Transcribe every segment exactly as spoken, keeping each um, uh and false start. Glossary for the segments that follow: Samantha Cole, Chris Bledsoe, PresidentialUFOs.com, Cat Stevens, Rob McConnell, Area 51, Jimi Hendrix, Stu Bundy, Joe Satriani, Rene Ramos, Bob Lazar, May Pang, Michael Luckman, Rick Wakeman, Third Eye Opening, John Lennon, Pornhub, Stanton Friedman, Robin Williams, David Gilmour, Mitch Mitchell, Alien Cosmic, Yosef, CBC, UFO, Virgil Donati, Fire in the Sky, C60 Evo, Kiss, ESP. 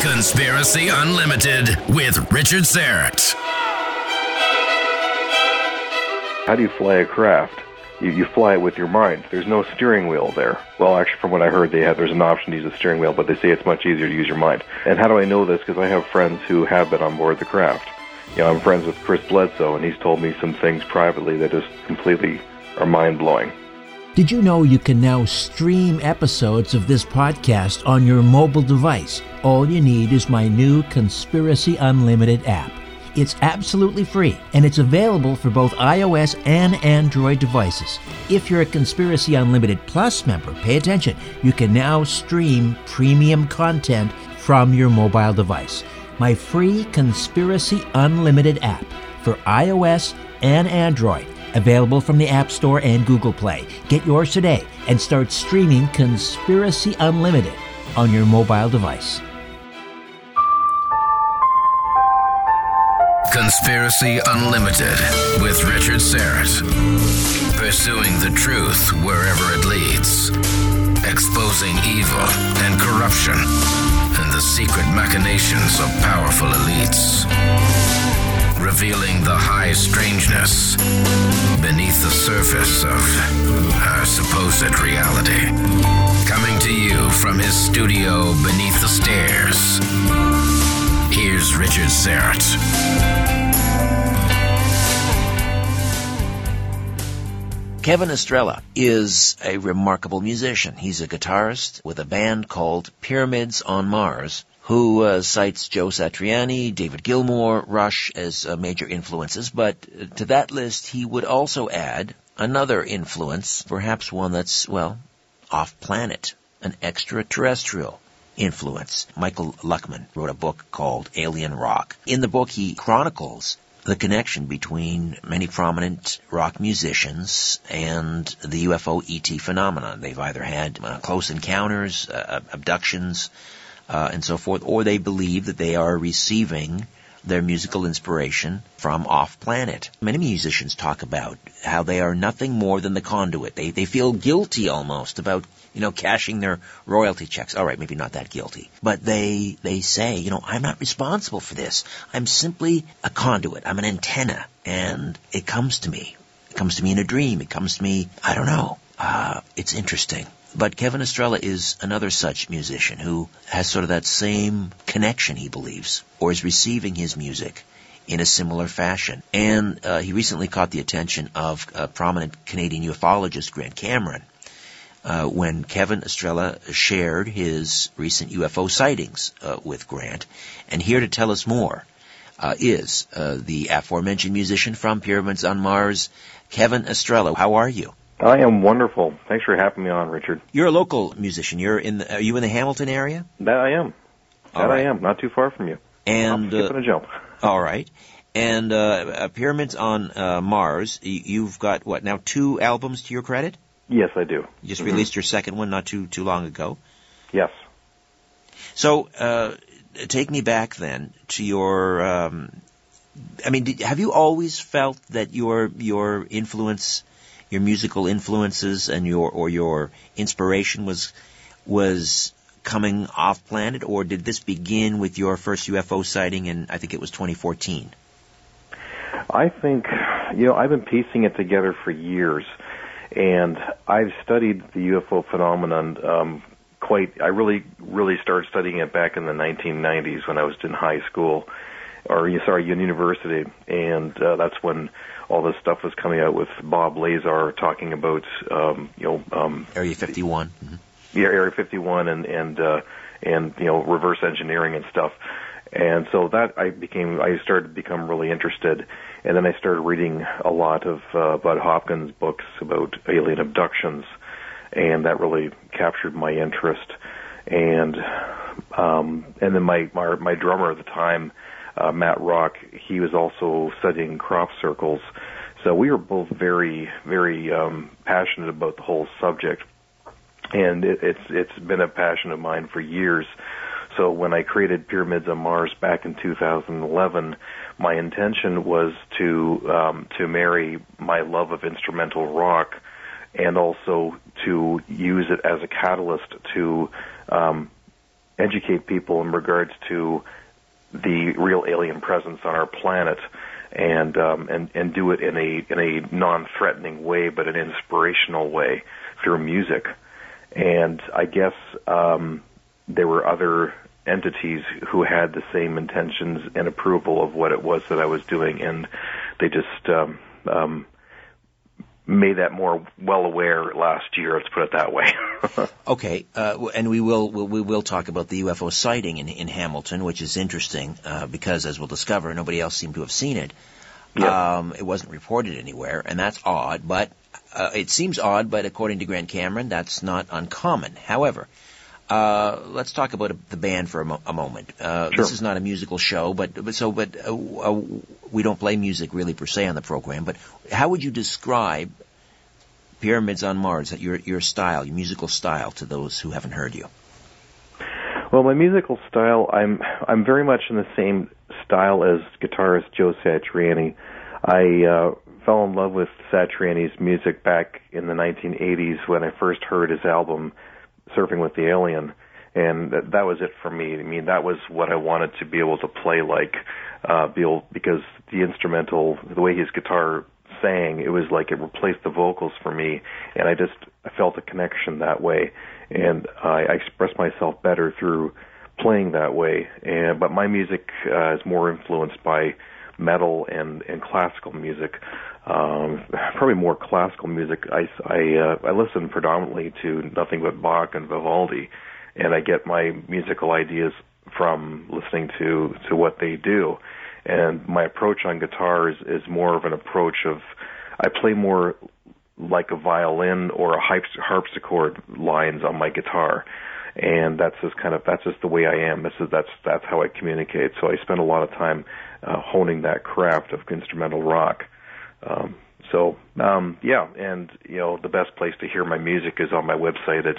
Conspiracy Unlimited with Richard Syrett. How do you fly a craft? You, you fly it with your mind. There's no steering wheel there. Well, actually, from what I heard, they have, there's an option to use a steering wheel, but they say it's much easier to use your mind. And how do I know this? Because I have friends who have been on board the craft. You know, I'm friends with Chris Bledsoe, and he's told me some things privately that just completely are mind-blowing. Did you know you can now stream episodes of this podcast on your mobile device? All you need is my new Conspiracy Unlimited app. It's absolutely free, and it's available for both iOS and Android devices. If you're a Conspiracy Unlimited Plus member, pay attention. You can now stream premium content from your mobile device. My free Conspiracy Unlimited app for iOS and Android. Available from the App Store and Google Play. Get yours today and start streaming Conspiracy Unlimited on your mobile device. Conspiracy Unlimited with Richard Syrett. Pursuing the truth wherever it leads. Exposing evil and corruption and the secret machinations of powerful elites. Revealing the high strangeness beneath the surface of our supposed reality. Coming to you from his studio beneath the stairs, here's Richard Syrett. Kevin Estrella is a remarkable musician. He's a guitarist with a band called Pyramids on Mars, who uh, cites Joe Satriani, David Gilmour, Rush as uh, major influences. But to that list, he would also add another influence, perhaps one that's, well, off-planet, an extraterrestrial influence. Michael Luckman wrote a book called Alien Rock. In the book, he chronicles the connection between many prominent rock musicians and the U F O E T phenomenon. They've either had uh, close encounters, uh, abductions, Uh, and so forth, or they believe that they are receiving their musical inspiration from off-planet. Many musicians talk about how they are nothing more than the conduit. They they feel guilty almost about, you know, cashing their royalty checks. All right, maybe not that guilty. But they they say, you know, I'm not responsible for this. I'm simply a conduit. I'm an antenna. And it comes to me. It comes to me in a dream. It comes to me, I don't know. Uh, it's interesting. But Kevin Estrella is another such musician who has sort of that same connection, he believes, or is receiving his music in a similar fashion. And uh, he recently caught the attention of uh, prominent Canadian ufologist Grant Cameron, uh, when Kevin Estrella shared his recent U F O sightings uh, with Grant. And here to tell us more uh, is uh, the aforementioned musician from Pyramids on Mars, Kevin Estrella. How are you? I am wonderful. Thanks for having me on, Richard. You're a local musician. You're in. The, are you in the Hamilton area? That I am. That all right. I am. Not too far from you. And I'm skipping uh, a jump. All right. And uh, Pyramids on uh, Mars, you've got, what, now two albums to your credit? Yes, I do. You just mm-hmm. released your second one not too too long ago. Yes. So uh, take me back then to your, um, I mean, did, have you always felt that your your influence, your musical influences and your or your inspiration was was coming off planet, or did this begin with your first U F O sighting in, I think it was twenty fourteen? I think, you know, I've been piecing it together for years, and I've studied the U F O phenomenon um, quite, I really, really started studying it back in the nineteen nineties when I was in high school, or, sorry, in university, and uh, that's when all this stuff was coming out with Bob Lazar talking about, um, you know... Um, Area fifty-one. Mm-hmm. Yeah, Area fifty-one and, and, uh, and, you know, reverse engineering and stuff. And so that I became, I started to become really interested, and then I started reading a lot of uh, Budd Hopkins books about alien abductions, and that really captured my interest. And um, and then my, my my drummer at the time, uh, Matt Rock, he was also studying crop circles, so we were both very very um, passionate about the whole subject, and it, it's it's been a passion of mine for years. So when I created Pyramids on Mars back in two thousand eleven, my intention was to um, to marry my love of instrumental rock, and also to use it as a catalyst to um, educate people in regards to the real alien presence on our planet, and um, and and do it in a in a non-threatening way, but an inspirational way through music. And I guess um, there were other entities who had the same intentions and approval of what it was that I was doing, and they just um, um, made that more well aware last year. Let's put it that way. Okay, uh, and we will we will talk about the U F O sighting in, in Hamilton, which is interesting uh, because, as we'll discover, nobody else seemed to have seen it. Yep. Um, it wasn't reported anywhere, and that's odd. But uh, it seems odd, but according to Grant Cameron, that's not uncommon. However. Uh, let's talk about the band for a, mo- a moment. Uh, sure. This is not a musical show, but, but so but uh, uh, we don't play music really per se on the program. But how would you describe Pyramids on Mars, your your style, your musical style, to those who haven't heard you? Well, my musical style, I'm I'm very much in the same style as guitarist Joe Satriani. I uh, fell in love with Satriani's music back in the nineteen eighties when I first heard his album Surfing with the Alien, and that, that was it for me. I mean, that was what I wanted to be able to play like, uh, be able, because the instrumental, the way his guitar sang, it was like it replaced the vocals for me, and I just I felt a connection that way, and I, I expressed myself better through playing that way. And but my music uh, is more influenced by metal and, and classical music, um, probably more classical music. I, I, uh, I listen predominantly to nothing but Bach and Vivaldi, and I get my musical ideas from listening to, to what they do. And my approach on guitar is, is more of an approach of, I play more like a violin or a harpsichord lines on my guitar. And that's just kind of, that's just the way I am. This is, that's, that's how I communicate. So I spend a lot of time uh, honing that craft of instrumental rock. Um, so, um, yeah, and, you know, the best place to hear my music is on my website at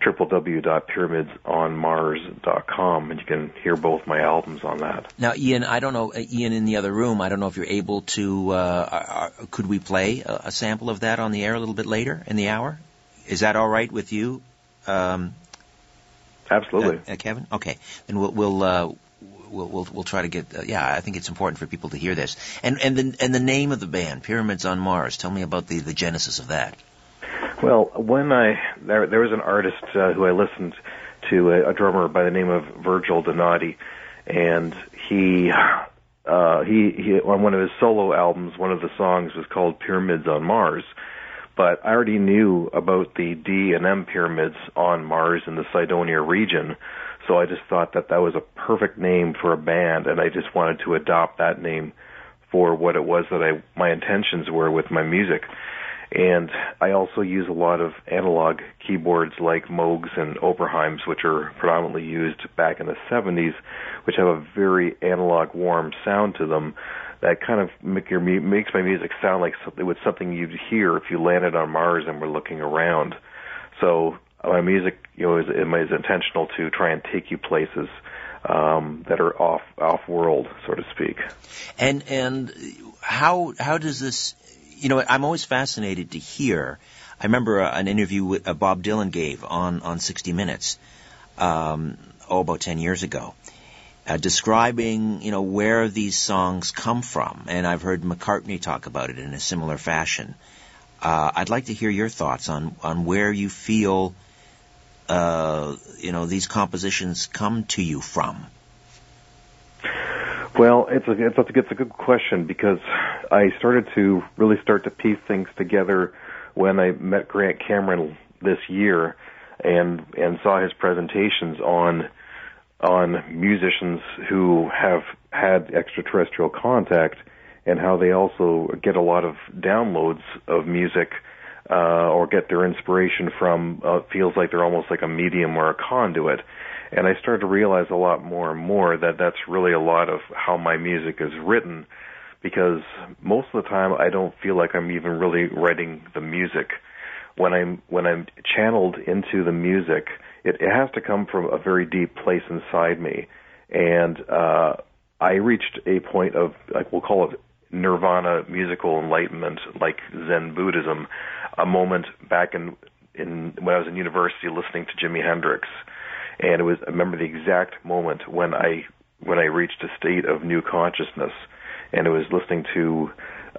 w w w dot pyramids on mars dot com, and you can hear both my albums on that. Now, Ian, I don't know, Ian in the other room, I don't know if you're able to, uh, uh, could we play a, a sample of that on the air a little bit later in the hour? Is that all right with you? Um Absolutely, uh, uh, Kevin. Okay, then we'll we'll, uh, we'll we'll we'll try to get. Uh, yeah, I think it's important for people to hear this. And and the and the name of the band, Pyramids on Mars. Tell me about the, the genesis of that. Well, when I there there was an artist uh, who I listened to, a, a drummer by the name of Virgil Donati, and he uh, he he on one of his solo albums, one of the songs was called Pyramids on Mars. But I already knew about the D and M pyramids on Mars in the Cydonia region, so I just thought that that was a perfect name for a band, and I just wanted to adopt that name for what it was that I, my intentions were with my music. And I also use a lot of analog keyboards like Moogs and Oberheims, which are predominantly used back in the seventies, which have a very analog warm sound to them that kind of make your, makes my music sound like it was something you'd hear if you landed on Mars and were looking around. So my music, you know, is, is intentional to try and take you places um, that are off off world, so to speak. And and how how does this? You know, I'm always fascinated to hear. I remember an interview with, uh, Bob Dylan gave on, on sixty minutes, um, oh, about ten years ago, uh, describing, you know, where these songs come from. And I've heard McCartney talk about it in a similar fashion. Uh, I'd like to hear your thoughts on, on where you feel, uh, you know, these compositions come to you from. Well, it's a, it's a, it's a good question, because I started to really start to piece things together when I met Grant Cameron this year and, and saw his presentations on, on musicians who have had extraterrestrial contact and how they also get a lot of downloads of music, uh, or get their inspiration from, uh, feels like they're almost like a medium or a conduit. And I started to realize a lot more and more that that's really a lot of how my music is written, because most of the time I don't feel like I'm even really writing the music. When I'm when I'm channeled into the music, it, it has to come from a very deep place inside me. And uh, I reached a point of, like, we'll call it nirvana, musical enlightenment, like Zen Buddhism, a moment back in, in when I was in university listening to Jimi Hendrix. And it was, I remember the exact moment when I when I reached a state of new consciousness, and it was listening to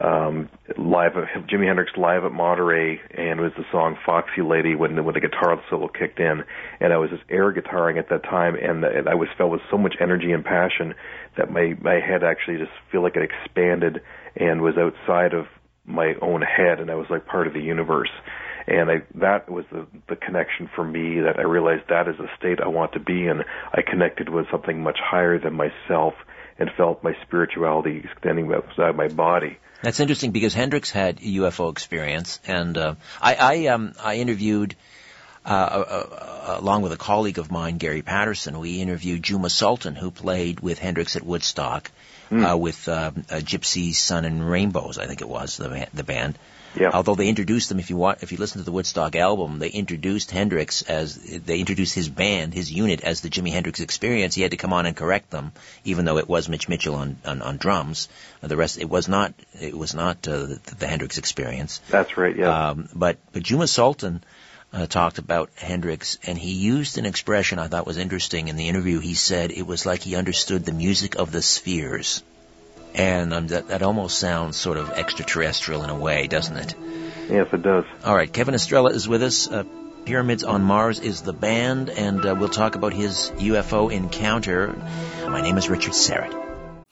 um, live Jimi Hendrix live at Monterey, and it was the song "Foxy Lady" when the, when the guitar solo kicked in, and I was just air guitaring at that time, and, and I was filled with so much energy and passion that my my head actually just feel like it expanded and was outside of my own head, and I was like part of the universe. And I, that was the, the connection for me, that I realized that is the state I want to be in. I connected with something much higher than myself and felt my spirituality extending outside my body. That's interesting, because Hendrix had U F O experience, and uh, I I, um, I interviewed, uh, uh, uh, along with a colleague of mine, Gary Patterson, we interviewed Juma Sultan, who played with Hendrix at Woodstock, mm. uh, with uh, uh, Gypsy Sun and Rainbows, I think it was, the the band. Yeah. Although they introduced them, if you want, if you listen to the Woodstock album, they introduced Hendrix as, they introduced his band, his unit, as the Jimi Hendrix Experience. He had to come on and correct them, even though it was Mitch Mitchell on, on, on drums. The rest, it was not, it was not uh, the, the Hendrix Experience. That's right, yeah. Um, but, but Juma Sultan uh, talked about Hendrix, and he used an expression I thought was interesting in the interview. He said it was like he understood the music of the spheres. And um, that, that almost sounds sort of extraterrestrial in a way, doesn't it? Yes, it does. All right, Kevin Estrella is with us. Uh, Pyramids on Mars is the band, and uh, we'll talk about his U F O encounter. My name is Richard Syrett.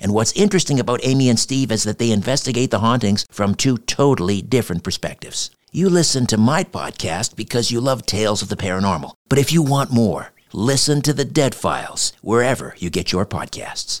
And what's interesting about Amy and Steve is that they investigate the hauntings from two totally different perspectives. You listen to my podcast because you love tales of the paranormal. But if you want more, listen to The Dead Files, wherever you get your podcasts.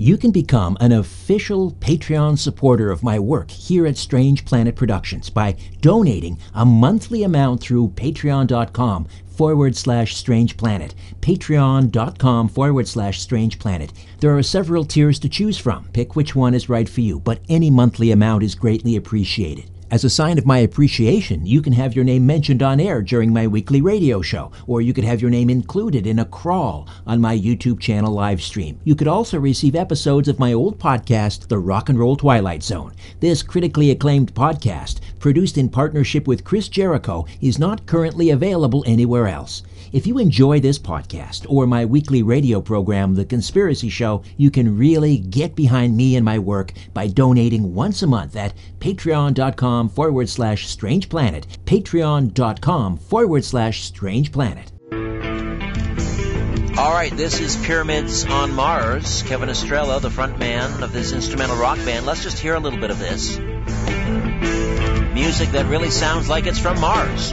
You can become an official Patreon supporter of my work here at Strange Planet Productions by donating a monthly amount through patreon.com forward slash strange planet. Patreon.com forward slash strange planet. There are several tiers to choose from. Pick which one is right for you, but any monthly amount is greatly appreciated. As a sign of my appreciation, you can have your name mentioned on air during my weekly radio show, or you could have your name included in a crawl on my YouTube channel live stream. You could also receive episodes of my old podcast, The Rock and Roll Twilight Zone. This critically acclaimed podcast, produced in partnership with Chris Jericho, is not currently available anywhere else. If you enjoy this podcast or my weekly radio program, The Conspiracy Show, you can really get behind me and my work by donating once a month at patreon.com forward slash strange planet. Patreon.com forward slash strange planet. All right, this is Pyramids on Mars. Kevin Estrella, the front man of this instrumental rock band. Let's just hear a little bit of this. Music that really sounds like it's from Mars.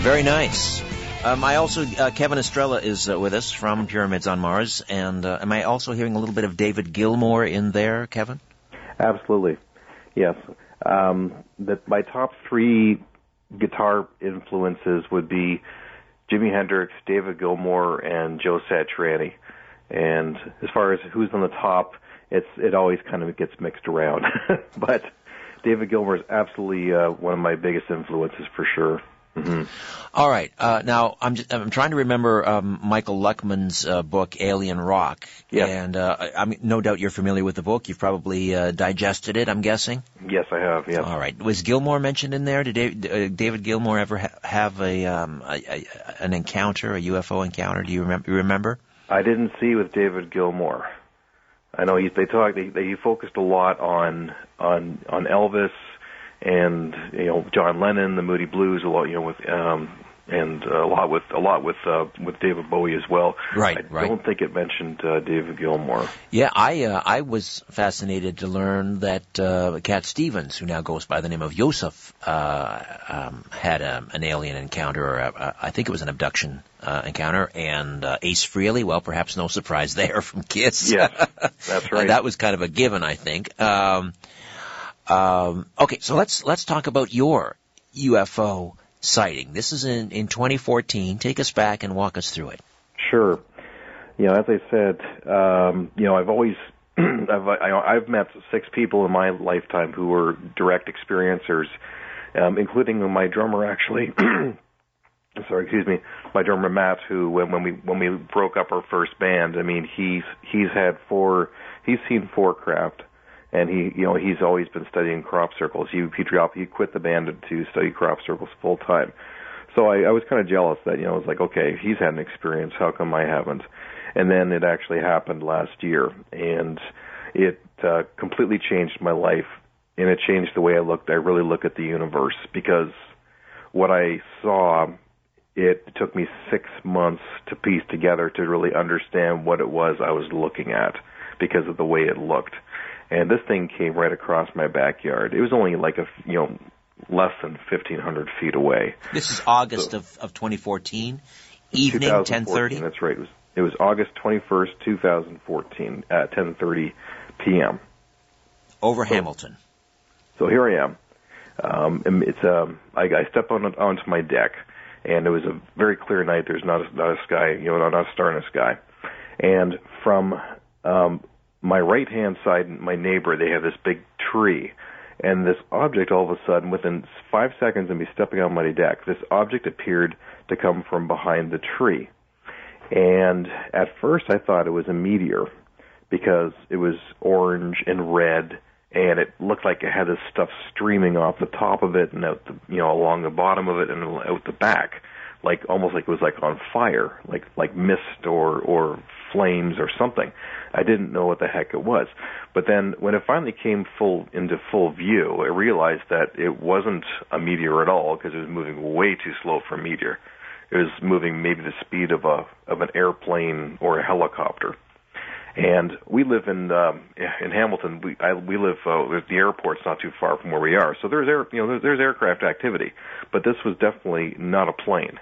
Very nice. Um, I also, uh, Kevin Estrella is uh, with us from Pyramids on Mars, and uh, am I also hearing a little bit of David Gilmour in there, Kevin? Absolutely, yes. Um, the, my top three guitar influences would be Jimi Hendrix, David Gilmour, and Joe Satriani. And as far as who's on the top, it's it always kind of gets mixed around. But David Gilmour is absolutely uh, one of my biggest influences for sure. Mm-hmm. All right. Uh, now, I'm just, I'm trying to remember um, Michael Luckman's uh, book, Alien Rock. Yeah. And uh, I'm no doubt you're familiar with the book. You've probably uh, digested it, I'm guessing. Yes, I have, yeah. All right. Was Gilmour mentioned in there? Did Dave, uh, David Gilmour ever ha- have a, um, a, a an encounter, a U F O encounter? Do you remember? You remember? I didn't see with David Gilmour. I know he, they talked. They, they focused a lot on on on Elvis. And you know John Lennon, the Moody Blues, a lot you know with um, and a lot with a lot with uh, with David Bowie as well. Right, I right. don't think it mentioned uh, David Gilmour. Yeah, I uh, I was fascinated to learn that uh, Cat Stevens, who now goes by the name of Yosef, uh, um, had a, an alien encounter, or a, a, I think it was an abduction uh, encounter. And uh, Ace Frehley, well, perhaps no surprise there from Kiss. Yeah, that's right. That was kind of a given, I think. Um, Um, okay, so let's let's talk about your U F O sighting. This is in, in twenty fourteen. Take us back and walk us through it. Sure. You know, as I said, um, you know, I've always I've I, I've met six people in my lifetime who were direct experiencers, um, including my drummer actually. Sorry, excuse me, my drummer Matt, who when, when we when we broke up our first band, I mean, he's he's had four, he's seen four craft. And he, you know, he's always been studying crop circles. He he, dropped, he quit the band to study crop circles full time. So I, I was kind of jealous that, you know, I was like, okay, he's had an experience. How come I haven't? And then it actually happened last year, and it uh, completely changed my life, and it changed the way I looked. I really look at the universe, because what I saw, it took me six months to piece together to really understand what it was I was looking at because of the way it looked. And this thing came right across my backyard. It was only like a, you know, less than fifteen hundred feet away. This is August so, of, of twenty fourteen, evening, ten thirty? That's right. It was, it was August twenty-first, twenty fourteen, at ten thirty p.m. over so, Hamilton. So here I am. Um, and it's um, I, I step on onto my deck, and it was a very clear night. There's not a, not a sky, you know, not a star in the sky. And from um, my right hand side, my neighbor, they have this big tree, and this object all of a sudden, within five seconds of me stepping on my deck, this object appeared to come from behind the tree. And at first, I thought it was a meteor, because it was orange and red, and it looked like it had this stuff streaming off the top of it and out the, you know, along the bottom of it and out the back, like almost like it was like on fire, like like mist or or flames or something. I didn't know what the heck it was. But then when it finally came full into full view, I realized that it wasn't a meteor at all, because it was moving way too slow for a meteor. It was moving maybe the speed of a of an airplane or a helicopter. And we live in um, in Hamilton. We I, we live uh, the airport's not too far from where we are, so there's air, you know there's, there's aircraft activity, but this was definitely not a plane,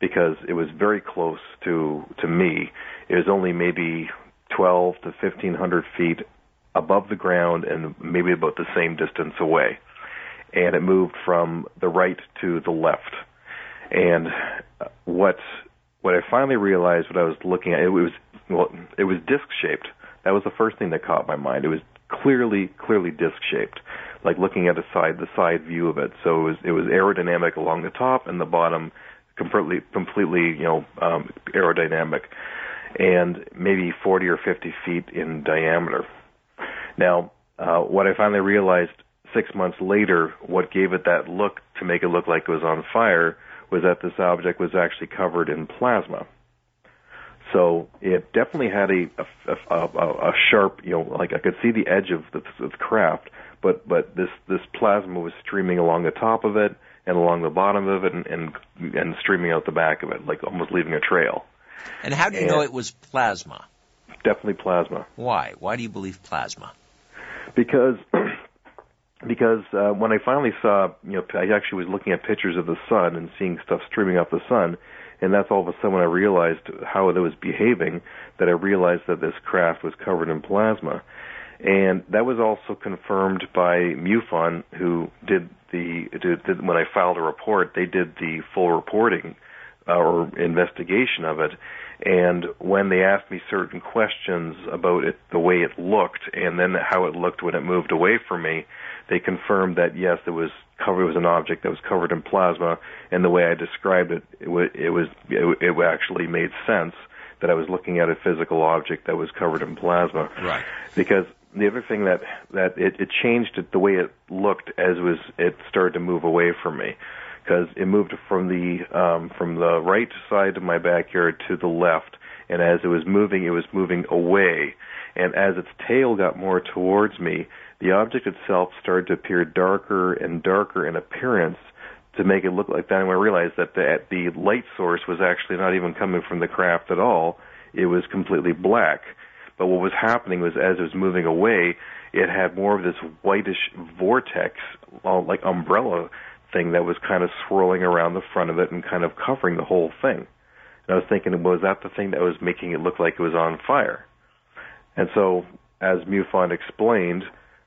because it was very close to to me. It was only maybe twelve to fifteen hundred feet above the ground and maybe about the same distance away, and it moved from the right to the left. And what what I finally realized, what I was looking at, it was. Well, it was disc-shaped. That was the first thing that caught my mind. It was clearly, clearly disc-shaped, like looking at the side, the side view of it. So it was, it was aerodynamic along the top and the bottom, completely, completely, you know, um, aerodynamic, and maybe forty or fifty feet in diameter. Now, uh, what I finally realized six months later, what gave it that look to make it look like it was on fire, was that this object was actually covered in plasma. So it definitely had a, a, a, a sharp, you know, like I could see the edge of the, of the craft, but, but this, this plasma was streaming along the top of it and along the bottom of it and, and, and streaming out the back of it, like almost leaving a trail. And how do you and know it was plasma? Definitely plasma. Why? Why do you believe plasma? Because, because uh, when I finally saw, you know, I actually was looking at pictures of the sun and seeing stuff streaming off the sun. And that's all of a sudden when I realized how it was behaving, that I realized that this craft was covered in plasma. And that was also confirmed by MUFON, who did the, did, did, when I filed a report, they did the full reporting uh, or investigation of it. And when they asked me certain questions about it, the way it looked, and then how it looked when it moved away from me, they confirmed that, yes, it was covered, it was an object that was covered in plasma, and the way I described it, it was, it was, it actually made sense that I was looking at a physical object that was covered in plasma. Right. Because the other thing that, that it, it changed it, the way it looked as was, it started to move away from me. Because it moved from the, um, from the right side of my backyard to the left, and as it was moving, it was moving away. And as its tail got more towards me, the object itself started to appear darker and darker in appearance to make it look like that. And I realized that the, the light source was actually not even coming from the craft at all. It was completely black. But what was happening was as it was moving away, it had more of this whitish vortex, like umbrella thing that was kind of swirling around the front of it and kind of covering the whole thing. And I was thinking, was that the thing that was making it look like it was on fire? And so, as MUFON explained,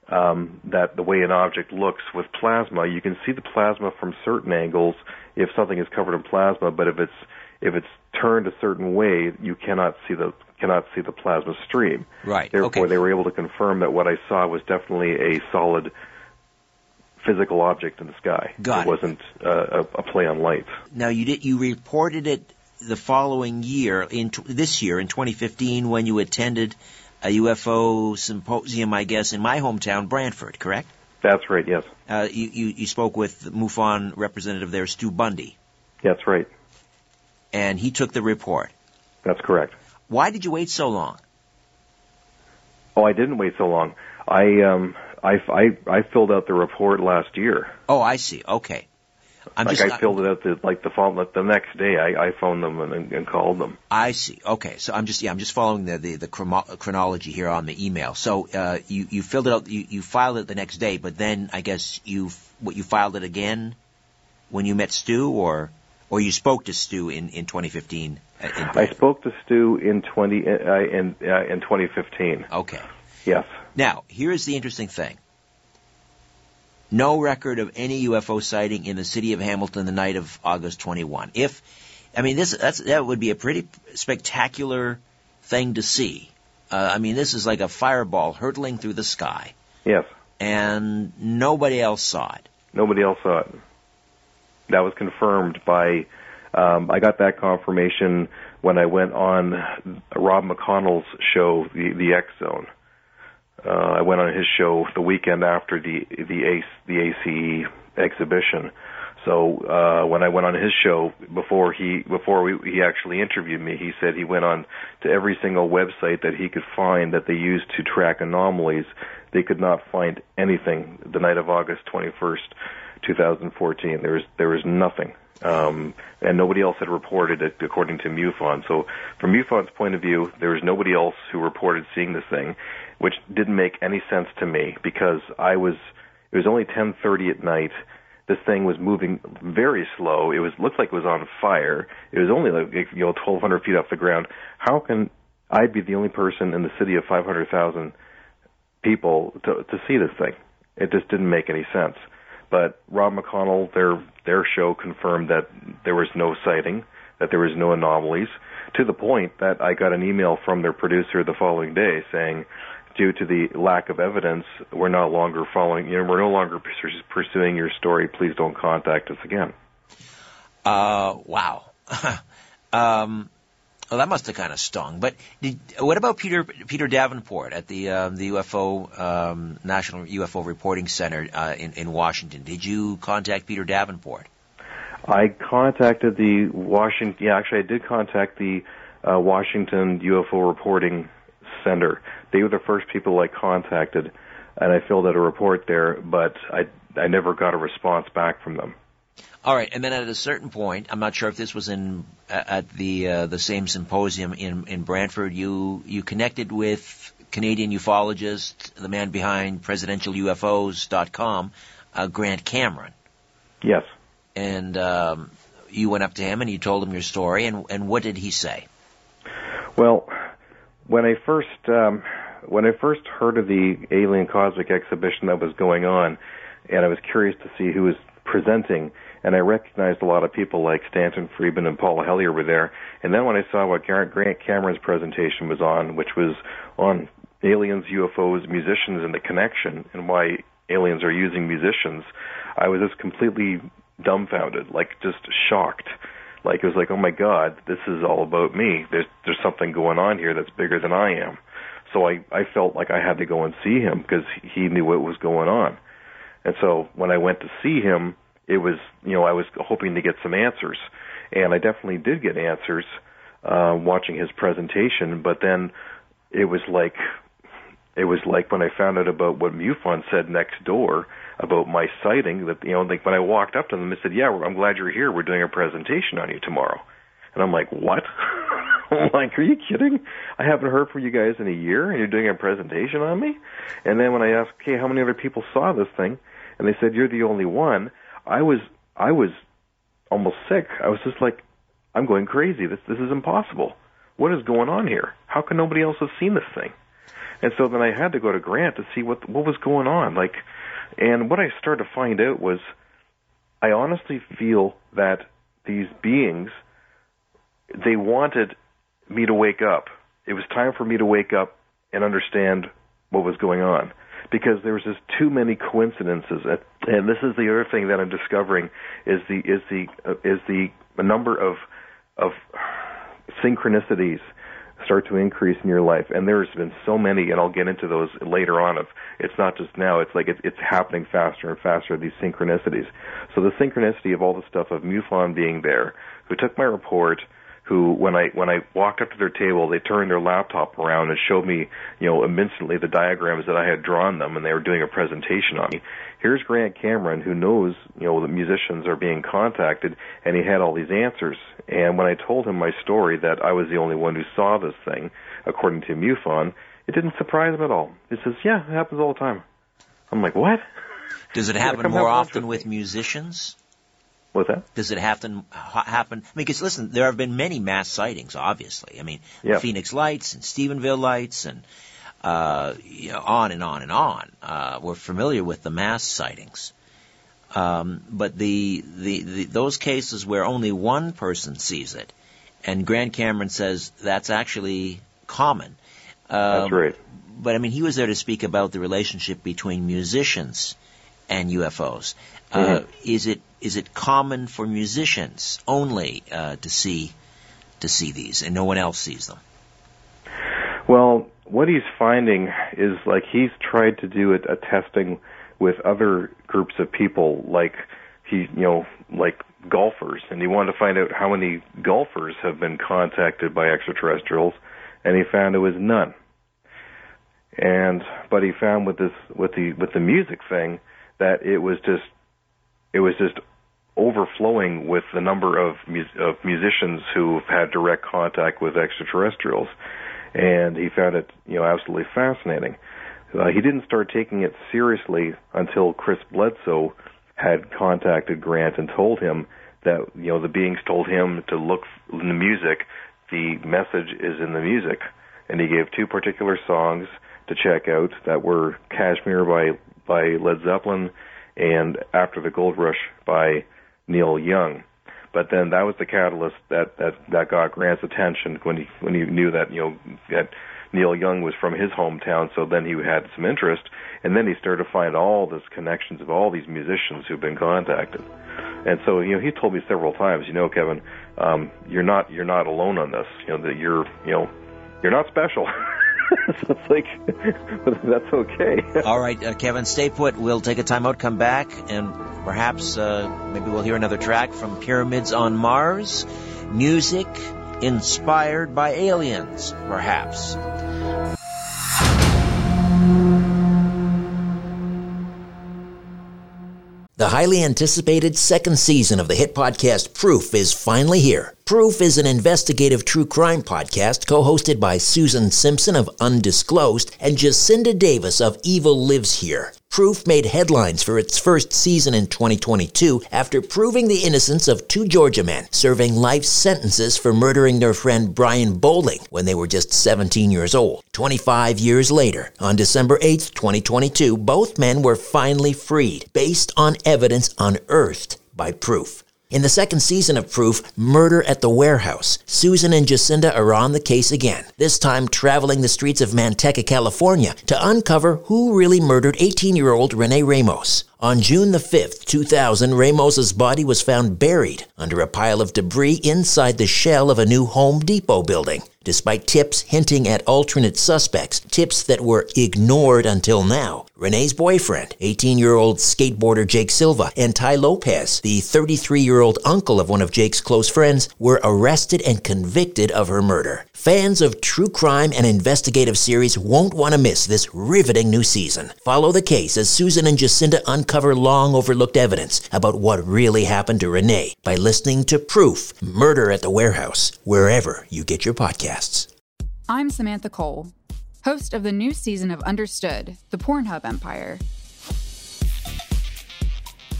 Um, that the way an object looks with plasma, you can see the plasma from certain angles if something is covered in plasma, but if it's if it's turned a certain way, you cannot see the cannot see the plasma stream. Right. Therefore, okay. They were able to confirm that what I saw was definitely a solid physical object in the sky. Got it. It wasn't uh, a, a play on light. Now, you did you reported it the following year in t- this year in twenty fifteen when you attended a U F O symposium, I guess, in my hometown, Brantford, correct? That's right, yes. Uh, you, you, you spoke with the MUFON representative there, Stu Bundy. That's right. And he took the report. That's correct. Why did you wait so long? Oh, I didn't wait so long. I um I, I, I filled out the report last year. Oh, I see. Okay. I'm like just, I filled it out the, like the phone, like the next day. I, I phoned them and, and called them. I see. Okay, so I'm just yeah, I'm just following the the, the chromo- chronology here on the email. So uh, you you filled it out, you, you filed it the next day, but then I guess you what you filed it again when you met Stu, or or you spoke to Stu in, in twenty fifteen. In I spoke to Stu in twenty uh, in uh, in twenty fifteen. Okay. Yes. Now here is the interesting thing. No record of any U F O sighting in the city of Hamilton the night of August twenty-first. If, I mean, this that's, that would be a pretty spectacular thing to see. Uh, I mean, this is like a fireball hurtling through the sky. Yes. And nobody else saw it. Nobody else saw it. That was confirmed by, um, I got that confirmation when I went on Rob McConnell's show, The, the X Zone. Uh, I went on his show the weekend after the the ACE, the ACE exhibition. So uh, when I went on his show before he before we, he actually interviewed me, he said he went on to every single website that he could find that they used to track anomalies. They could not find anything the night of August twenty-first, two thousand fourteen. There was there was nothing, um, and nobody else had reported it according to MUFON. So from MUFON's point of view, there was nobody else who reported seeing this thing, which didn't make any sense to me because I was, it was only ten thirty at night. This thing was moving very slow. It was looked like it was on fire. It was only like, you know, twelve hundred feet off the ground. How can I be the only person in the city of five hundred thousand people to, to see this thing? It just didn't make any sense. But Rob McConnell, their their show confirmed that there was no sighting, that there was no anomalies, to the point that I got an email from their producer the following day saying, due to the lack of evidence, we're no longer following. You know, we're no longer pursuing your story. Please don't contact us again. Uh, wow. um, well, that must have kind of stung. But did, what about Peter Peter Davenport at the um, the U F O um, National U F O Reporting Center uh, in in Washington? Did you contact Peter Davenport? I contacted the Washington. Yeah, actually, I did contact the uh, Washington U F O Reporting Center. They were the first people I contacted, and I filled out a report there, but I I never got a response back from them. All right, and then at a certain point, I'm not sure if this was in at the uh, the same symposium in in Brantford. You you connected with Canadian ufologist, the man behind presidential U F Os dot com, uh, Grant Cameron. Yes. And um, you went up to him and you told him your story, and and what did he say? Well, When I first um, when I first heard of the Alien Cosmic exhibition that was going on, and I was curious to see who was presenting, and I recognized a lot of people like Stanton Friedman and Paula Hellier were there, and then when I saw what Grant Cameron's presentation was on, which was on aliens, U F Os, musicians, and the connection, and why aliens are using musicians, I was just completely dumbfounded, like just shocked. Like, it was like, oh, my God, this is all about me. There's there's something going on here that's bigger than I am. So I, I felt like I had to go and see him because he knew what was going on. And so when I went to see him, it was, you know, I was hoping to get some answers. And I definitely did get answers uh, watching his presentation. But then it was like, it was like when I found out about what MUFON said next door about my sighting, that, you know, like when I walked up to them and said, yeah, I'm glad you're here. We're doing a presentation on you tomorrow. And I'm like, what? I'm like, are you kidding? I haven't heard from you guys in a year, and you're doing a presentation on me? And then when I asked, okay, how many other people saw this thing? And they said, you're the only one. I was I was almost sick. I was just like, I'm going crazy. This This is impossible. What is going on here? How can nobody else have seen this thing? And so then I had to go to Grant to see what what was going on. Like, and what I started to find out was, I honestly feel that these beings, they wanted me to wake up. It was time for me to wake up and understand what was going on, because there was just too many coincidences. And this is the other thing that I'm discovering is the is the uh, is the number of of synchronicities start to increase in your life, and there's been so many, and I'll get into those later on. Of it's not just now; it's like it's, it's happening faster and faster. These synchronicities. So the synchronicity of all the stuff of MUFON being there, who took my report, who when I when I walked up to their table, they turned their laptop around and showed me, you know, instantly the diagrams that I had drawn them, and they were doing a presentation on me. Here's Grant Cameron, who knows, you know, the musicians are being contacted, and he had all these answers. And when I told him my story, that I was the only one who saw this thing, according to MUFON, it didn't surprise him at all. He says, yeah, it happens all the time. I'm like, what? Does it happen more often with musicians? What's that? Does it happen, ha- happen? I mean, because, listen, there have been many mass sightings, obviously. I mean, yep. The Phoenix Lights and Stephenville Lights and uh, you know, on and on and on. Uh, we're familiar with the mass sightings. Um, but the, the, the those cases where only one person sees it, and Grant Cameron says that's actually common. Um, that's right. But, I mean, he was there to speak about the relationship between musicians and U F Os. Uh, mm-hmm. Is it is it common for musicians only uh, to see to see these, and no one else sees them? Well, what he's finding is, like, he's tried to do a, a testing with other groups of people, like he, you know, like golfers, and he wanted to find out how many golfers have been contacted by extraterrestrials, and he found it was none. And but he found with this with the with the music thing that it was just it was just overflowing with the number of mu- of musicians who've had direct contact with extraterrestrials, and he found it you know absolutely fascinating. Uh, he didn't start taking it seriously until Chris Bledsoe had contacted Grant and told him that you know the beings told him to look in the music. The message is in the music, and he gave two particular songs to check out that were "Kashmir" by by Led Zeppelin and "After the Gold Rush" by Neil Young. But then that was the catalyst that that, that got Grant's attention when he when he knew that you know that. Neil Young was from his hometown, so then he had some interest, and then he started to find all these connections of all these musicians who've been contacted. And so, you know, he told me several times, you know, Kevin, um, you're not you're not alone on this. You know that you're you know you're not special. So it's like that's okay. All right, uh, Kevin, stay put. We'll take a time out, come back, and perhaps uh, maybe we'll hear another track from Pyramids on Mars. Music inspired by aliens, perhaps. The highly anticipated second season of the hit podcast Proof is finally here. Proof is an investigative true crime podcast co-hosted by Susan Simpson of Undisclosed and Jacinda Davis of Evil Lives Here. Proof made headlines for its first season in twenty twenty-two after proving the innocence of two Georgia men serving life sentences for murdering their friend Brian Bowling when they were just seventeen years old. twenty-five years later, on December eighth, twenty twenty-two, both men were finally freed based on evidence unearthed by Proof. In the second season of Proof, Murder at the Warehouse, Susan and Jacinda are on the case again, this time traveling the streets of Manteca, California, to uncover who really murdered eighteen-year-old Rene Ramos. On June the fifth, two thousand, Ramos's body was found buried under a pile of debris inside the shell of a new Home Depot building. Despite tips hinting at alternate suspects, tips that were ignored until now, Renee's boyfriend, eighteen-year-old skateboarder Jake Silva, and Ty Lopez, the thirty-three-year-old uncle of one of Jake's close friends, were arrested and convicted of her murder. Fans of true crime and investigative series won't want to miss this riveting new season. Follow the case as Susan and Jacinda uncover long-overlooked evidence about what really happened to Renee by listening to Proof, Murder at the Warehouse, wherever you get your podcast. I'm Samantha Cole, host of the new season of Understood, the Pornhub Empire.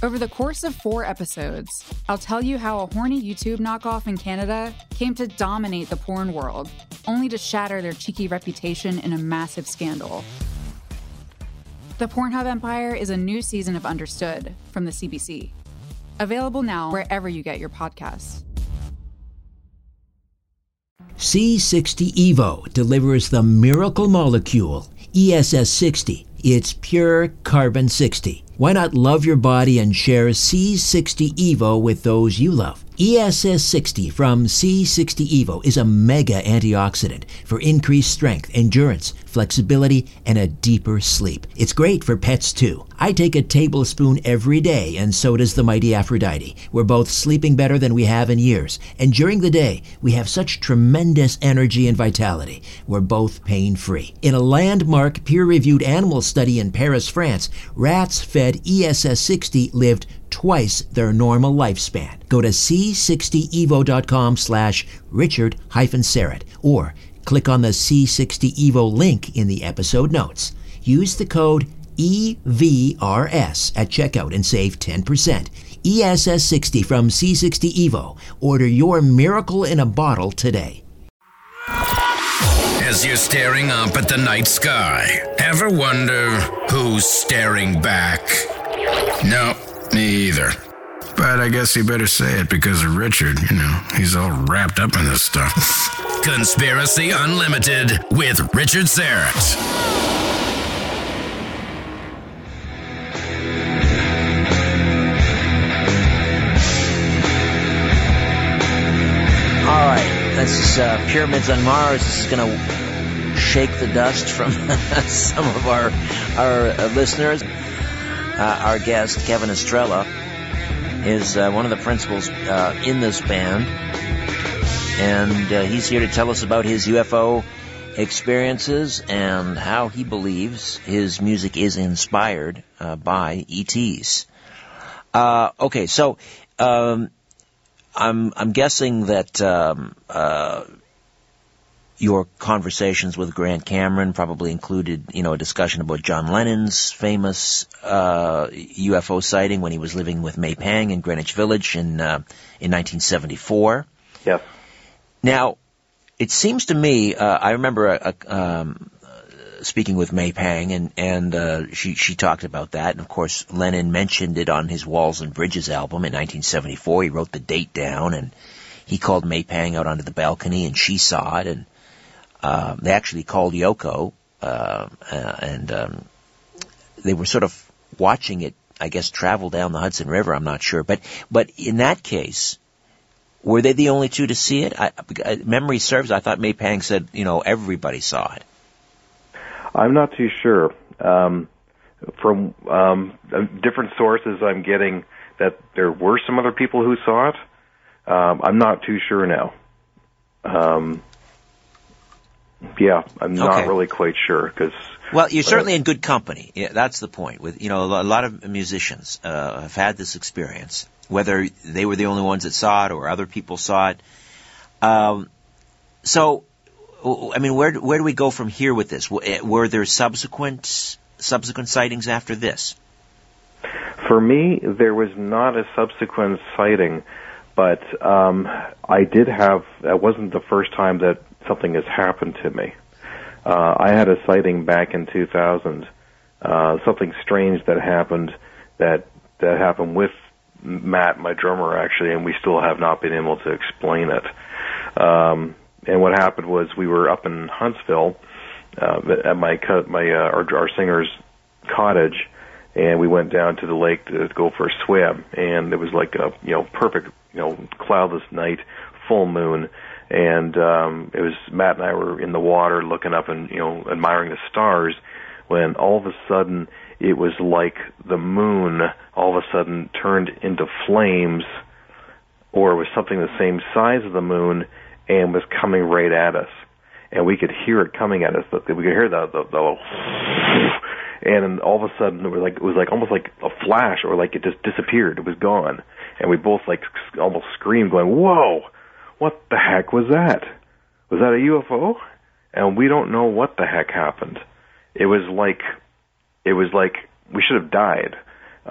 Over the course of four episodes, I'll tell you how a horny YouTube knockoff in Canada came to dominate the porn world, only to shatter their cheeky reputation in a massive scandal. The Pornhub Empire is a new season of Understood from the C B C. Available now wherever you get your podcasts. C sixty Evo delivers the miracle molecule, E S S sixty. It's pure carbon sixty. Why not love your body and share C sixty Evo with those you love? E S S sixty from C sixty Evo is a mega antioxidant for increased strength, endurance, flexibility, and a deeper sleep. It's great for pets too. I take a tablespoon every day, and so does the mighty Aphrodite. We're both sleeping better than we have in years, and during the day, we have such tremendous energy and vitality. We're both pain-free. In a landmark peer-reviewed animal study in Paris, France, rats fed E S S sixty lived twice their normal lifespan. Go to c sixty evo dot com slash Richard hyphen Syrett or click on the C sixty Evo link in the episode notes. Use the code E V R S at checkout and save ten percent. E S S sixty from C sixty Evo. Order your miracle in a bottle today. As you're staring up at the night sky, ever wonder who's staring back? No. Me either. But I guess you better say it because of Richard, you know, he's all wrapped up in this stuff. Conspiracy Unlimited with Richard Syrett. This is uh, Pyramids on Mars. This is going to shake the dust from some of our our uh, listeners. Uh, our guest, Kevin Estrella, is uh, one of the principals uh, in this band. And uh, he's here to tell us about his U F O experiences and how he believes his music is inspired uh, by E Ts. Uh, okay, so... Um, I'm, I'm guessing that um, uh, your conversations with Grant Cameron probably included, you know, a discussion about John Lennon's famous uh, U F O sighting when he was living with May Pang in Greenwich Village in uh, in nineteen seventy-four. Yep. Now, it seems to me, uh, I remember a, a, um, speaking with May Pang, and and uh, she she talked about that, and of course Lennon mentioned it on his Walls and Bridges album in nineteen seventy-four. He wrote the date down, and he called May Pang out onto the balcony, and she saw it, and uh, they actually called Yoko, uh, uh, and um, they were sort of watching it, I guess, travel down the Hudson River. I'm not sure, but but in that case, were they the only two to see it? I, I, memory serves, I thought May Pang said, you know, everybody saw it. I'm not too sure. Um, from um, different sources, I'm getting that there were some other people who saw it. Um, I'm not too sure now. Um, yeah, I'm okay. Not really quite sure. 'Cause, well, you're uh, certainly in good company. Yeah, that's the point. With you know, a lot of musicians uh, have had this experience, whether they were the only ones that saw it or other people saw it. Um, so... I mean, where where do we go from here with this? Were there subsequent subsequent sightings after this? For me, there was not a subsequent sighting, but um, I did have. That wasn't the first time that something has happened to me. Uh, I had a sighting back in two thousand. Uh, something strange that happened that that happened with Matt, my drummer, actually, and we still have not been able to explain it. Um, And what happened was we were up in Huntsville uh, at my my uh, our, our singer's cottage, and we went down to the lake to go for a swim. And it was like a you know perfect you know cloudless night, full moon, and um, it was Matt and I were in the water looking up and you know admiring the stars. When all of a sudden it was like the moon all of a sudden turned into flames, or it was something the same size as the moon. And was coming right at us, and we could hear it coming at us. We could hear the the, the and all of a sudden it was like it was like almost like a flash, or like it just disappeared. It was gone, and we both like almost screamed, going, "Whoa! What the heck was that? Was that a U F O?" And we don't know what the heck happened. It was like it was like we should have died.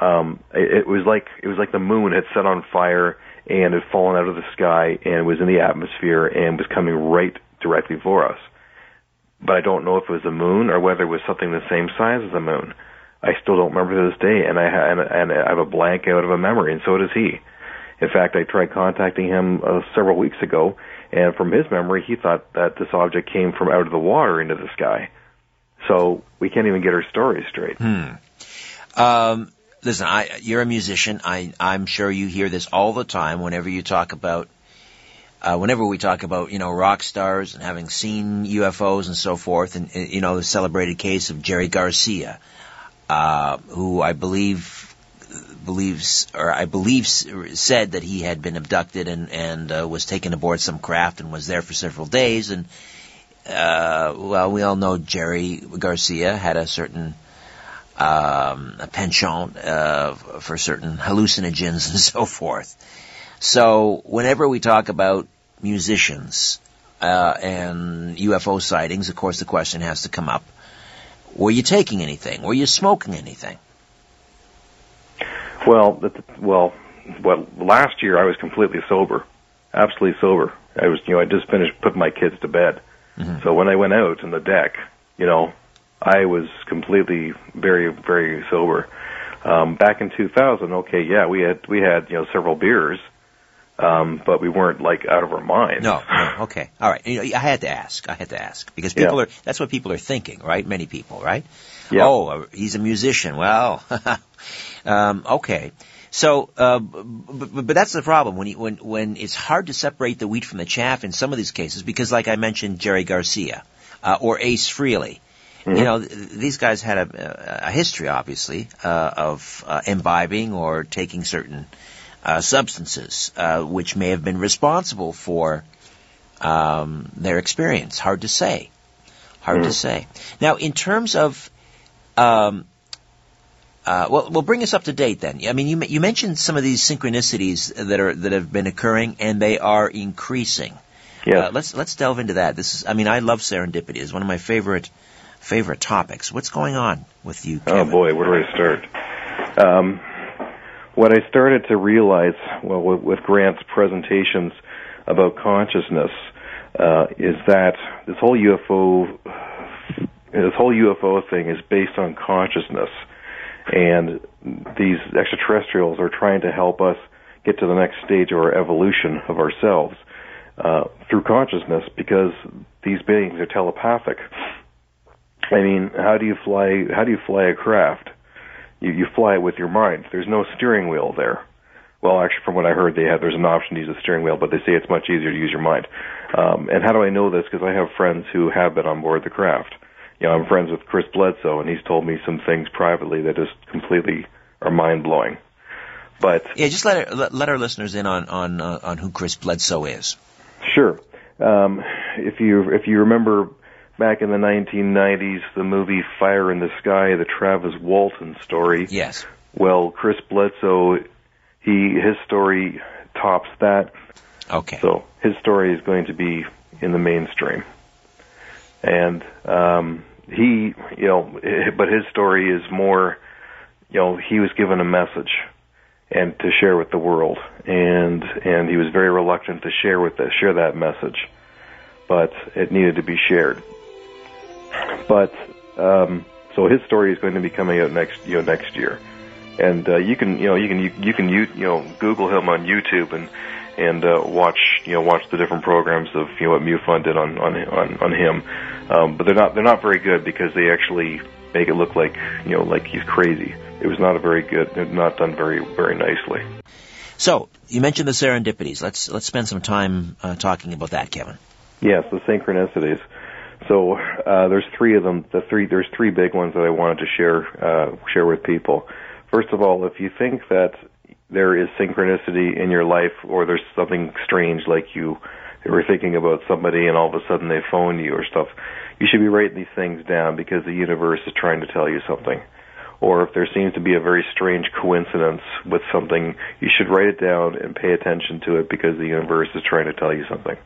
Um, it, it was like it was like the moon had set on fire. And it had fallen out of the sky and was in the atmosphere and was coming right directly for us. But I don't know if it was the moon or whether it was something the same size as the moon. I still don't remember to this day, and I, ha- and I have a blank out of a memory, and so does he. In fact, I tried contacting him uh, several weeks ago, and from his memory, he thought that this object came from out of the water into the sky. So we can't even get our story straight. Hmm. Um... Listen, I, you're a musician. I, I'm sure you hear this all the time whenever you talk about, uh, whenever we talk about, you know, rock stars and having seen U F Os and so forth, and, you know, the celebrated case of Jerry Garcia, uh, who I believe, believes, or I believe said that he had been abducted and, and uh, was taken aboard some craft and was there for several days. And, uh, well, we all know Jerry Garcia had a certain... Um, a penchant uh, for certain hallucinogens and so forth. So whenever we talk about musicians uh, and U F O sightings, of course the question has to come up, were you taking anything? Were you smoking anything? Well, well, well last year I was completely sober, absolutely sober. I was, you know, I just finished putting my kids to bed. Mm-hmm. So when I went out on the deck, you know, I was completely very, very sober. Um, back in two thousand, okay, yeah, we had we had you know several beers, um, but we weren't like out of our minds. No, no, okay, all right. You know, I had to ask. I had to ask because people yeah. are. That's what people are thinking, right? Many people, right? Yeah. Oh, he's a musician. Well, um, okay. So, uh, but, but that's the problem when you, when when it's hard to separate the wheat from the chaff in some of these cases because, like I mentioned, Jerry Garcia uh, or Ace Frehley. Mm-hmm. You know, th- these guys had a, a history, obviously, uh, of uh, imbibing or taking certain uh, substances, uh, which may have been responsible for um, their experience. Hard to say. Hard mm-hmm. to say. Now, in terms of, um, uh, well, well, bring us up to date then. I mean, you you mentioned some of these synchronicities that are that have been occurring, and they are increasing. Yeah. Uh, let's let's delve into that. This is, I mean, I love serendipity. It's one of my favorite. Favorite topics. What's going on with you, Kevin? Oh boy, where do I start? Um, what I started to realize, well, with, with Grant's presentations about consciousness, uh, is that this whole U F O, this whole U F O thing is based on consciousness, and these extraterrestrials are trying to help us get to the next stage of our evolution of ourselves uh, through consciousness, because these beings are telepathic. I mean, how do you fly? How do you fly a craft? You, you fly it with your mind. There's no steering wheel there. Well, actually, from what I heard, they have. There's an option to use a steering wheel, but they say it's much easier to use your mind. Um, and how do I know this? Because I have friends who have been on board the craft. You know, I'm friends with Chris Bledsoe, and he's told me some things privately that just completely are mind blowing. But yeah, just let our, let our listeners in on on uh, on who Chris Bledsoe is. Sure. Um, if you if you remember. Back in the nineteen nineties, the movie Fire in the Sky, the Travis Walton story. Yes. Well, Chris Bledsoe, he his story tops that. Okay. So his story is going to be in the mainstream. And um, he, you know, but his story is more, you know, he was given a message and to share with the world, and and he was very reluctant to share with that share that message, but it needed to be shared. But um, so his story is going to be coming out next, you know, next year, and uh, you can, you know, you can, you, you can, you, you know, Google him on YouTube and and uh, watch, you know, watch the different programs of you know what MUFON did on on on, on him. Um, but they're not they're not very good because they actually make it look like you know like he's crazy. It was not a very good, not done very very nicely. So you mentioned the serendipities. Let's let's spend some time uh, talking about that, Kevin. Yes, the synchronicities. So uh, there's three of them. The three there's three big ones that I wanted to share uh, share with people. First of all, if you think that there is synchronicity in your life, or there's something strange like you were thinking about somebody and all of a sudden they phone you or stuff, you should be writing these things down because the universe is trying to tell you something. Or if there seems to be a very strange coincidence with something, you should write it down and pay attention to it because the universe is trying to tell you something.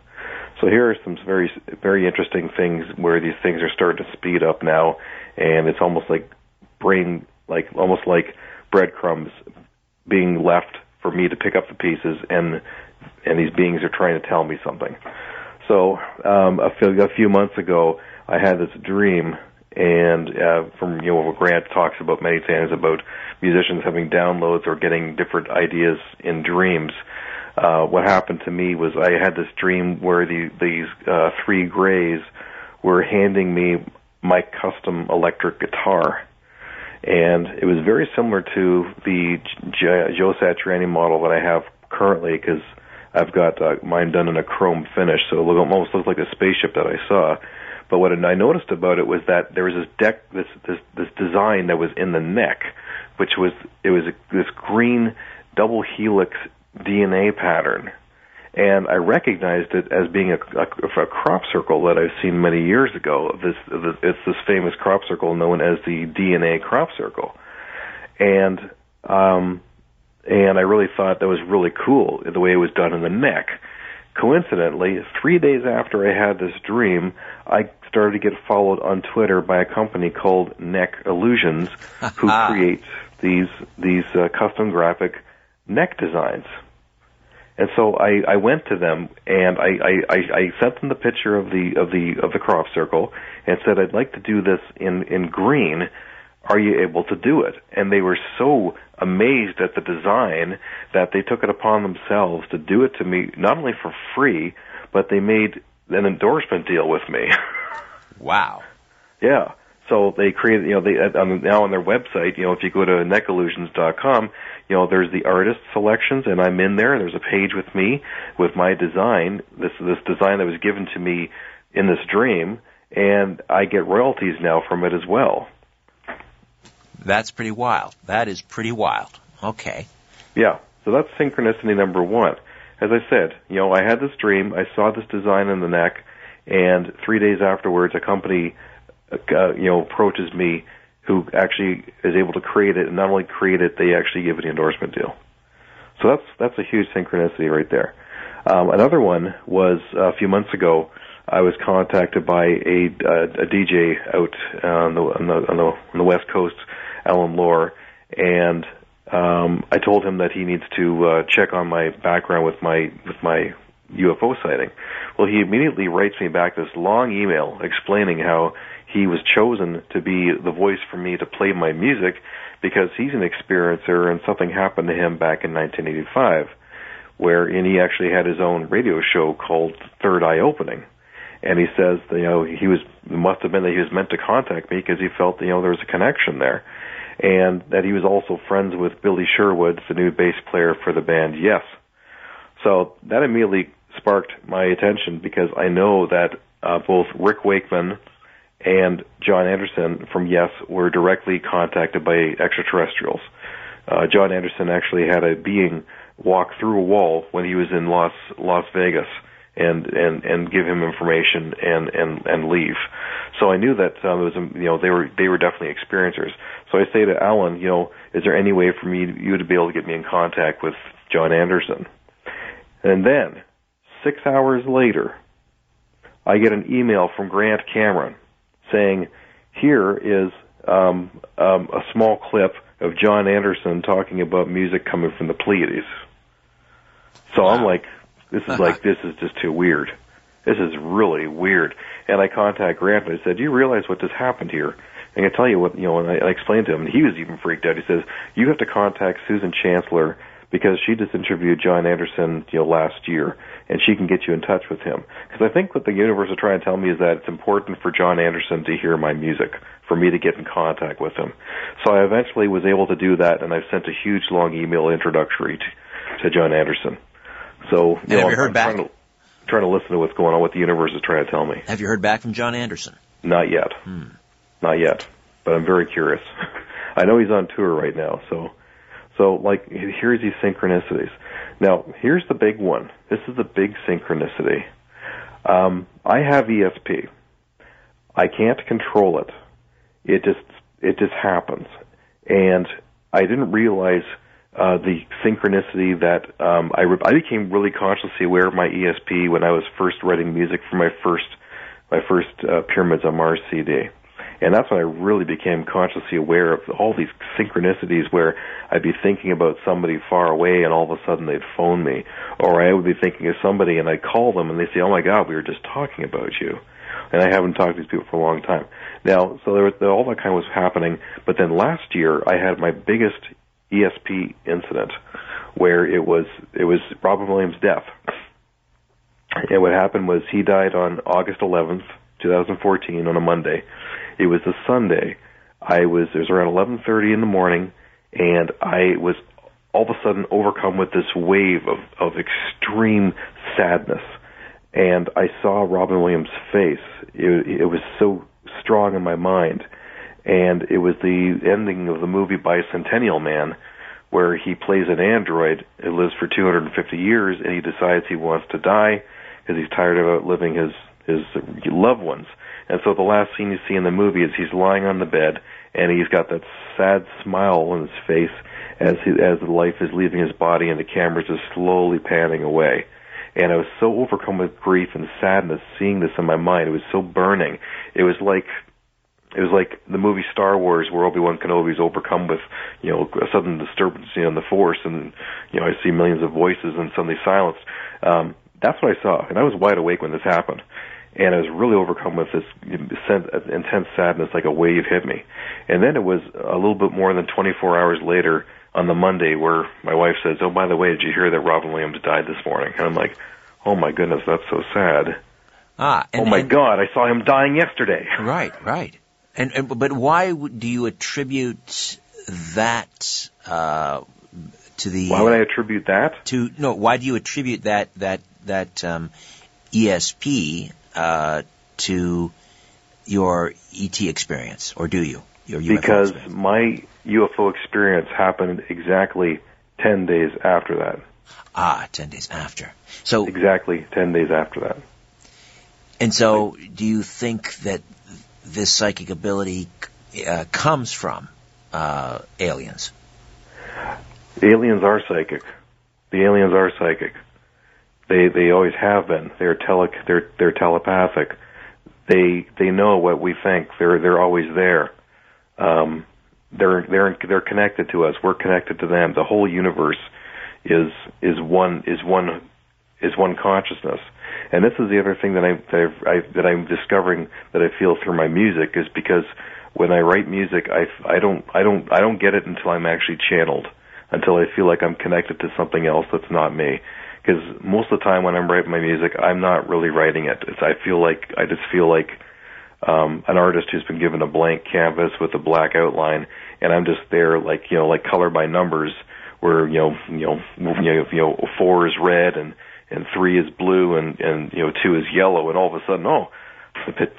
So here are some very, very interesting things where these things are starting to speed up now, and it's almost like brain, like almost like breadcrumbs being left for me to pick up the pieces, and and these beings are trying to tell me something. So um, a, few, a few months ago, I had this dream, and uh, from you know, Grant talks about many times about musicians having downloads or getting different ideas in dreams. Uh, what happened to me was I had this dream where the, these uh, three greys were handing me my custom electric guitar. And it was very similar to the J- Joe Satriani model that I have currently because I've got uh, mine done in a chrome finish, so it almost looked like a spaceship that I saw. But what I noticed about it was that there was this deck, this this, this design that was in the neck, which was, it was a, this green double helix D N A pattern, and I recognized it as being a, a, a crop circle that I've seen many years ago. This, this it's this famous crop circle known as the D N A crop circle, and um, and I really thought that was really cool the way it was done in the neck. Coincidentally, three days after I had this dream, I started to get followed on Twitter by a company called Neck Illusions, who creates these these uh, custom graphic neck designs. And so I, I went to them and I, I, I sent them the picture of the of the of the crop circle and said I'd like to do this in, in green are you able to do it? And they were so amazed at the design that they took it upon themselves to do it to me, not only for free, but they made an endorsement deal with me. Wow. Yeah. So they created, you know, they on, now on their website, you know, if you go to neck illusions dot com, you know, there's the artist selections, and I'm in there, and there's a page with me, with my design, this this design that was given to me in this dream, and I get royalties now from it as well. That's pretty wild. That is pretty wild. Okay. Yeah. So that's synchronicity number one. As I said, you know, I had this dream, I saw this design in the neck, and three days afterwards, a company, uh, you know, approaches me who actually is able to create it, and not only create it, they actually give it an endorsement deal. So that's that's a huge synchronicity right there. Um, another one was uh, a few months ago. I was contacted by a, uh, a D J out uh, on, the, on, the, on, the, on the West Coast, Alan Lohr, and um, I told him that he needs to uh, check on my background with my with my U F O sighting. Well, he immediately writes me back this long email explaining how he was chosen to be the voice for me to play my music because he's an experiencer and something happened to him back in nineteen eighty-five, wherein he actually had his own radio show called Third Eye Opening. And he says, you know, he was must have been that he was meant to contact me because he felt, you know, there was a connection there, and that he was also friends with Billy Sherwood, the new bass player for the band Yes. So that immediately sparked my attention because I know that uh, both Rick Wakeman and Jon Anderson from Yes were directly contacted by extraterrestrials. Uh, Jon Anderson actually had a being walk through a wall when he was in Las Las Vegas. And, and, and give him information and, and, and leave. So I knew that um, it was, you know, they were they were definitely experiencers. So I say to Alan, you know, is there any way for me you to be able to get me in contact with Jon Anderson? And then six hours later, I get an email from Grant Cameron saying, here is um, um, a small clip of Jon Anderson talking about music coming from the Pleiades. So I'm like, This is like, this is just too weird. This is really weird. And I contact Grant and I said, do you realize what just happened here? And I tell you what, you know, and I explained to him, and he was even freaked out. He says, you have to contact Susan Chancellor because she just interviewed Jon Anderson, you know, last year, and she can get you in touch with him. Because I think what the universe is trying to tell me is that it's important for Jon Anderson to hear my music, for me to get in contact with him. So I eventually was able to do that, and I've sent a huge, long email introductory to, to Jon Anderson. So, you know, have you heard I'm back? Trying to, trying to listen to what's going on, what the universe is trying to tell me. Have you heard back from Jon Anderson? Not yet. Hmm. Not yet. But I'm very curious. I know he's on tour right now. So, so like, here's these synchronicities. Now, here's the big one. This is the big synchronicity. Um, I have E S P. I can't control it. It just, it just happens. And I didn't realize Uh, the synchronicity that um, I, re- I became really consciously aware of my E S P when I was first writing music for my first my first uh, Pyramids on Mars C D, and that's when I really became consciously aware of all these synchronicities where I'd be thinking about somebody far away and all of a sudden they'd phone me, or I would be thinking of somebody and I'd call them and they'd say, "Oh my God, we were just talking about you," and I haven't talked to these people for a long time. Now, so there was, all that kind of was happening, but then last year I had my biggest E S P incident, where it was it was Robin Williams' death. And what happened was he died on August eleventh, twenty fourteen, on a Monday. It was a Sunday. I was it was around eleven thirty in the morning, and I was all of a sudden overcome with this wave of, of extreme sadness. And I saw Robin Williams' face. It, it was so strong in my mind. And it was the ending of the movie Bicentennial Man, where he plays an android who lives for two hundred fifty years, and he decides he wants to die because he's tired of outliving his, his loved ones. And so the last scene you see in the movie is he's lying on the bed, and he's got that sad smile on his face as he, as the life is leaving his body, and the camera's just slowly panning away. And I was so overcome with grief and sadness seeing this in my mind. It was so burning. It was like... It was like the movie Star Wars, where Obi-Wan Kenobi is overcome with, you know, a sudden disturbance, you know, in the Force, and, you know, I see millions of voices and suddenly silenced. Um, that's what I saw, and I was wide awake when this happened. and I was really overcome with this intense sadness, like a wave hit me. And then it was a little bit more than twenty-four hours later on the Monday where my wife says, "Oh, by the way, did you hear that Robin Williams died this morning?" And I'm like, "Oh my goodness, that's so sad." Ah, and, oh my and, God, I saw him dying yesterday. Right, right. And, and but why do you attribute that uh, to the? Why would I attribute that to no? Why do you attribute that that that um, E S P uh, to your E T experience, or do you? Your U F O because experience? My U F O experience happened exactly ten days after that. Ah, ten days after. So exactly ten days after that. And so, do you think that this psychic ability uh, comes from uh, aliens? Aliens are psychic. The aliens are psychic. They they always have been. They're tele they're they're telepathic. They they know what we think. They're they're always there. Um, they're they're they're connected to us. We're connected to them. The whole universe is is one is one is one consciousness. And this is the other thing that, I, that, I've, I, that I'm discovering that I feel through my music is because when I write music, I, I don't I don't I don't get it until I'm actually channeled, until I feel like I'm connected to something else that's not me. Because most of the time when I'm writing my music, I'm not really writing it. It's, I feel like I just feel like um, an artist who's been given a blank canvas with a black outline, and I'm just there like you know like color by numbers, where you know you know you know four is red and and three is blue, and, and you know two is yellow, and all of a sudden, oh,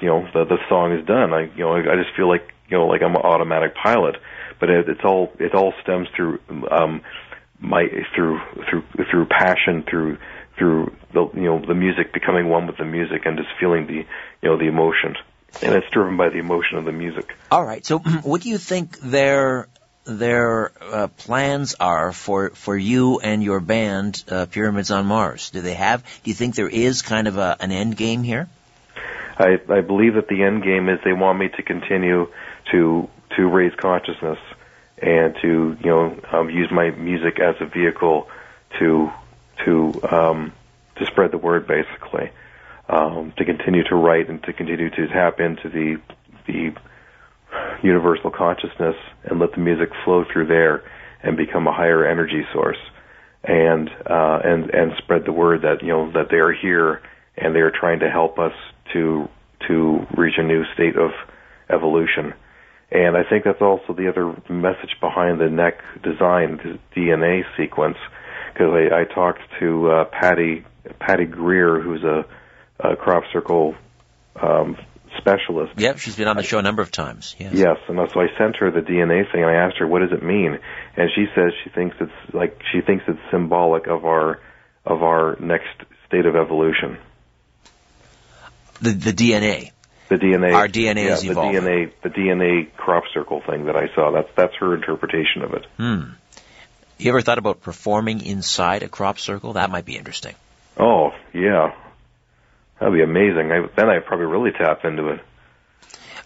you know the, the song is done. I you know I just feel like you know like I'm an automatic pilot, but it, it's all it all stems through um, my through through through passion, through through the you know the music, becoming one with the music, and just feeling the you know the emotion, and it's driven by the emotion of the music. All right, so what do you think there? Their uh, plans are for for you and your band, uh, Pyramids on Mars? Do they have? Do you think there is kind of a, an end game here? I, I believe that the end game is they want me to continue to to raise consciousness and to you know um, use my music as a vehicle to to um, to spread the word, basically, um, to continue to write and to continue to tap into the the. universal consciousness and let the music flow through there and become a higher energy source and uh, and and spread the word that you know that they are here and they are trying to help us to to reach a new state of evolution. And I think that's also the other message behind the neck design, the D N A sequence, because I, I talked to uh, Patty Patty Greer, who's a, a crop circle um specialist. Yep, she's been on the show a number of times. Yes. Yes, and so I sent her the D N A thing, and I asked her, what does it mean? And she says she thinks it's like she thinks it's symbolic of our of our next state of evolution. The the D N A. The D N A. Our D N A yeah, is evolving. The D N A, the D N A crop circle thing that I saw. That's that's her interpretation of it. Hmm. You ever thought about performing inside a crop circle? That might be interesting. Oh yeah. That'd be amazing. I, then I'd probably really tap into it.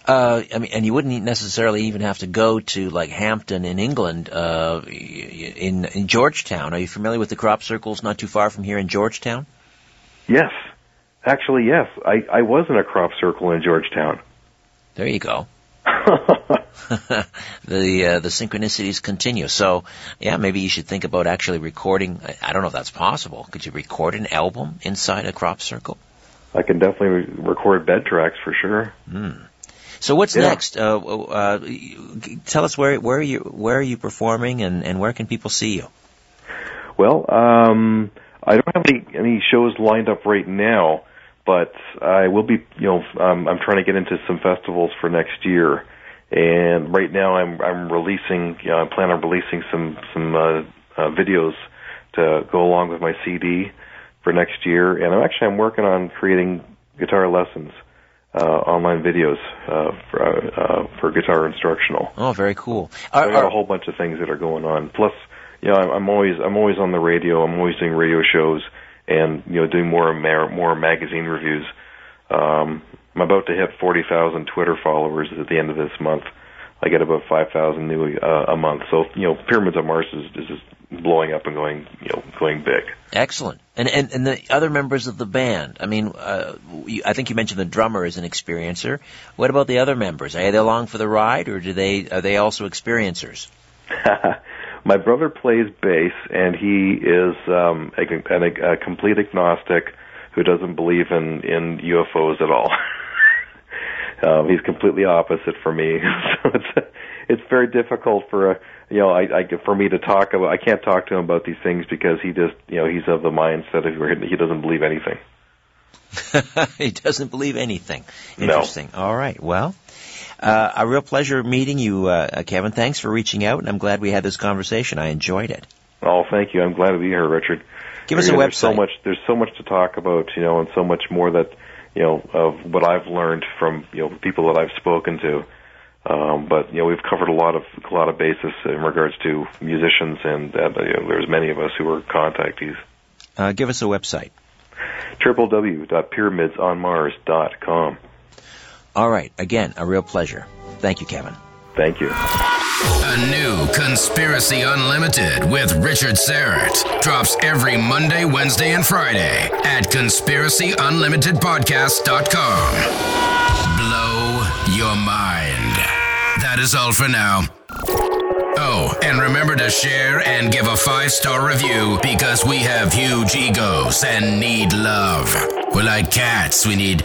Uh, I mean, and you wouldn't necessarily even have to go to like Hampton in England. Uh, in, in Georgetown, are you familiar with the crop circles? Not too far from here in Georgetown. Yes, actually, yes. I, I was in a crop circle in Georgetown. There you go. the uh, the synchronicities continue. So, yeah, maybe you should think about actually recording. I, I don't know if that's possible. Could you record an album inside a crop circle? I can definitely record bed tracks for sure. Mm. So what's yeah. next? Uh, uh, tell us where where are you where are you performing and, and where can people see you? Well, um, I don't have any, any shows lined up right now, but I will be. You know, um, I'm trying to get into some festivals for next year, and right now I'm I'm releasing. You know, I plan on releasing some some uh, uh, videos to go along with my C D. For next year, and I'm actually I'm working on creating guitar lessons, uh, online videos uh, for, uh, uh, for guitar instructional. Oh, very cool! So I've got a whole bunch of things that are going on. Plus, you know, I'm always I'm always on the radio. I'm always doing radio shows, and you know, doing more more magazine reviews. Um, I'm about to hit forty thousand Twitter followers at the end of this month. I get about five thousand new uh, a month. So you know, Pyramids on Mars is, is blowing up and going, you know, going big. Excellent. And and, and the other members of the band. I mean, uh, I think you mentioned the drummer is an experiencer. What about the other members? Are they along for the ride, or do they are they also experiencers? My brother plays bass, and he is um, a, a, a complete agnostic who doesn't believe in, in U F Os at all. um, he's completely opposite for me, so it's it's very difficult for a, you know I, I for me to talk about. I can't talk to him about these things because he just you know he's of the mindset of he doesn't believe anything. He doesn't believe anything. Interesting. No. All right. Well. Uh, a real pleasure meeting you, uh, Kevin. Thanks for reaching out, and I'm glad we had this conversation. I enjoyed it. Oh, thank you. I'm glad to be here, Richard. Give us a website. There's so much, there's so much to talk about, you know, and so much more that, you know, of what I've learned from, you know, people that I've spoken to. Um, but, you know, we've covered a lot of a lot of bases in regards to musicians, and uh, you know, there's many of us who were contactees. Uh, give us a website. w w w dot pyramids on mars dot com. All right. Again, a real pleasure. Thank you, Kevin. Thank you. A new Conspiracy Unlimited with Richard Syrett drops every Monday, Wednesday, and Friday at conspiracy unlimited podcast dot com. Blow your mind. That is all for now. Oh, and remember to share and give a five-star review because we have huge egos and need love. We're like cats. We need...